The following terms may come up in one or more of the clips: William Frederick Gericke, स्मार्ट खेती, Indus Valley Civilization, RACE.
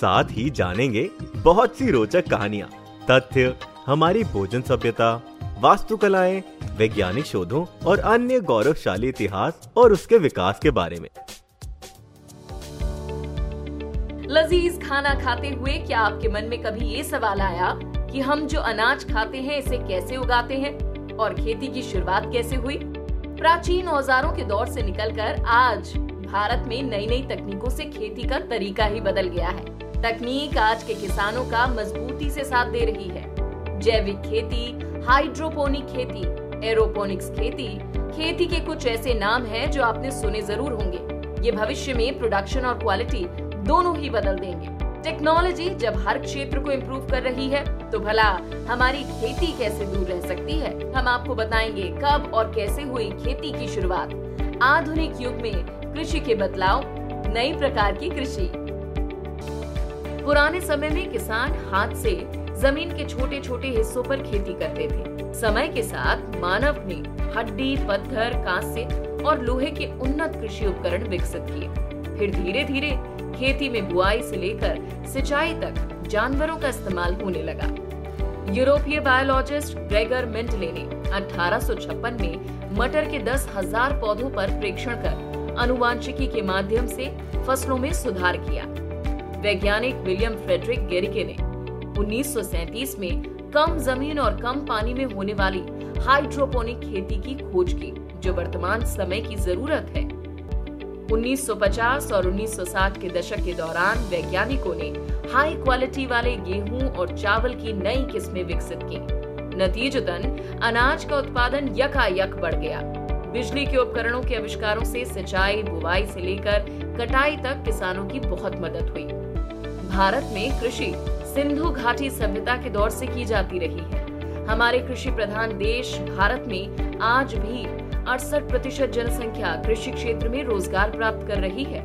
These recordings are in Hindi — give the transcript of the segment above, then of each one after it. साथ ही जानेंगे बहुत सी रोचक कहानियाँ, तथ्य, हमारी भोजन सभ्यता, वास्तुकलाएं, वैज्ञानिक शोधों और अन्य गौरवशाली इतिहास और उसके विकास के बारे में। लजीज खाना खाते हुए क्या आपके मन में कभी ये सवाल आया कि हम जो अनाज खाते हैं इसे कैसे उगाते हैं और खेती की शुरुआत कैसे हुई? प्राचीन औजारों के दौर से निकलकर आज भारत में नई नई तकनीकों से खेती का तरीका ही बदल गया है। तकनीक आज के किसानों का मजबूती से साथ दे रही है। जैविक खेती, हाइड्रोपोनिक खेती, एरोपोनिक्स खेती, खेती के कुछ ऐसे नाम हैं जो आपने सुने जरूर होंगे। ये भविष्य में प्रोडक्शन और क्वालिटी दोनों ही बदल देंगे। टेक्नोलॉजी जब हर क्षेत्र को इम्प्रूव कर रही है तो भला हमारी खेती कैसे दूर रह सकती है? हम आपको बताएंगे कब और कैसे हुई खेती की शुरुआत, आधुनिक युग में कृषि के बदलाव, नई प्रकार की कृषि। पुराने समय में किसान हाथ से जमीन के छोटे छोटे हिस्सों पर खेती करते थे। समय के साथ मानव ने हड्डी, पत्थर, कांसे और लोहे के उन्नत कृषि उपकरण विकसित किए। फिर धीरे धीरे खेती में बुआई से लेकर सिंचाई तक जानवरों का इस्तेमाल होने लगा। यूरोपीय बायोलॉजिस्ट ग्रेगर मेंडले ने 1856 में मटर के 10,000 पौधों पर प्रेक्षण कर अनुवांशिकी के माध्यम से फसलों में सुधार किया। वैज्ञानिक विलियम फ्रेडरिक गेरिके ने 1937 में कम जमीन और कम पानी में होने वाली हाइड्रोपोनिक खेती की खोज की, जो वर्तमान समय की जरूरत है। 1950 और 1960 के दशक के दौरान वैज्ञानिकों ने हाई क्वालिटी वाले गेहूं और चावल की नई किस्में विकसित की। नतीजतन अनाज का उत्पादन यकायक बढ़ गया। बिजली के उपकरणों के आविष्कारों से सिंचाई, बुवाई से लेकर कटाई तक किसानों की बहुत मदद हुई। भारत में कृषि सिंधु घाटी सभ्यता के दौर से की जाती रही है। हमारे कृषि प्रधान देश भारत में आज भी 68% जनसंख्या कृषि क्षेत्र में रोजगार प्राप्त कर रही है।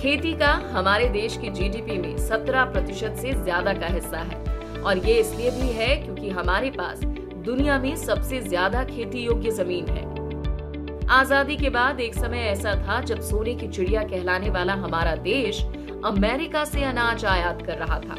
खेती का हमारे देश की GDP में 17% से ज्यादा का हिस्सा है और ये इसलिए भी है क्योंकि हमारे पास दुनिया में सबसे ज्यादा खेती योग्य जमीन है। आजादी के बाद एक समय ऐसा था जब सोने की चिड़िया कहलाने वाला हमारा देश अमेरिका से अनाज आयात कर रहा था,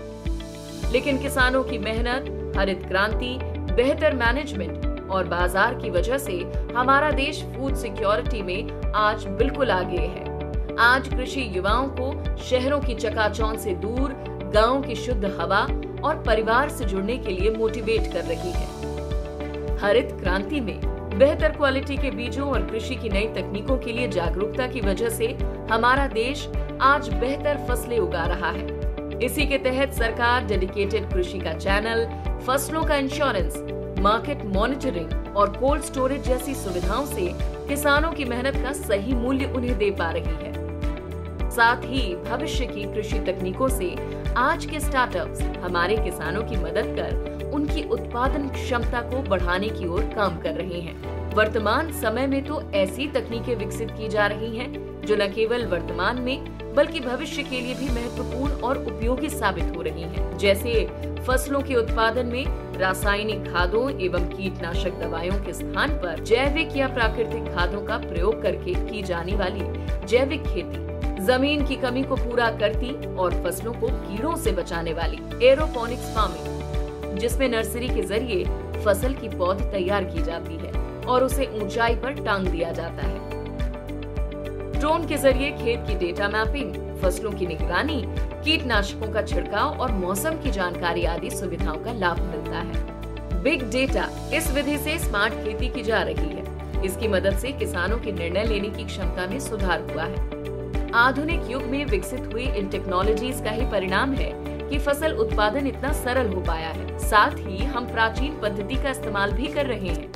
लेकिन किसानों की मेहनत, हरित क्रांति, बेहतर मैनेजमेंट और बाजार की वजह से हमारा देश फूड सिक्योरिटी में आज बिल्कुल आगे है। आज कृषि युवाओं को शहरों की चकाचौंध से दूर, गाँव की शुद्ध हवा और परिवार से जुड़ने के लिए मोटिवेट कर रही है। हरित क्रांति में बेहतर क्वालिटी के बीजों और कृषि की नई तकनीकों के लिए जागरूकता की वजह से हमारा देश आज बेहतर फसलें उगा रहा है। इसी के तहत सरकार डेडिकेटेड कृषि का चैनल, फसलों का इंश्योरेंस, मार्केट मॉनिटरिंग और कोल्ड स्टोरेज जैसी सुविधाओं से किसानों की मेहनत का सही मूल्य उन्हें दे पा रही है। साथ ही भविष्य की कृषि तकनीकों से आज के स्टार्टअप्स हमारे किसानों की मदद कर उनकी उत्पादन क्षमता को बढ़ाने की ओर काम कर रहे हैं। वर्तमान समय में तो ऐसी तकनीकें विकसित की जा रही हैं, जो न केवल वर्तमान में बल्कि भविष्य के लिए भी महत्वपूर्ण और उपयोगी साबित हो रही हैं। जैसे फसलों के उत्पादन में रासायनिक खादों एवं कीटनाशक दवाइयों के स्थान पर जैविक या प्राकृतिक खादों का प्रयोग करके की जाने वाली जैविक खेती जमीन की कमी को पूरा करती और फसलों को कीड़ों से बचाने वाली। एरोपोनिक्स फार्मिंग, जिसमें नर्सरी के जरिए फसल की पौध तैयार की जाती है और उसे ऊंचाई पर टांग दिया जाता है। ड्रोन के जरिए खेत की डेटा मैपिंग, फसलों की निगरानी, कीटनाशकों का छिड़काव और मौसम की जानकारी आदि सुविधाओं का लाभ मिलता है। बिग डेटा इस विधि से स्मार्ट खेती की जा रही है। इसकी मदद से किसानों के निर्णय लेने की क्षमता में सुधार हुआ है। आधुनिक युग में विकसित हुई इन टेक्नोलॉजीज का ही परिणाम है कि फसल उत्पादन इतना सरल हो पाया है। साथ ही हम प्राचीन पद्धति का इस्तेमाल भी कर रहे हैं।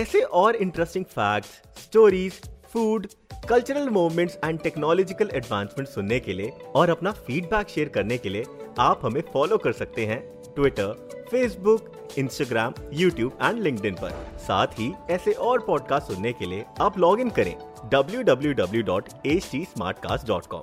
ऐसे और interesting facts, stories, food, cultural movements and technological advancement सुनने के लिए और अपना फीडबैक शेयर करने के लिए आप हमें फॉलो कर सकते हैं Twitter, Facebook, Instagram, YouTube and LinkedIn पर। साथ ही ऐसे और पॉडकास्ट सुनने के लिए आप लॉग इन करें www.htsmartcast.com।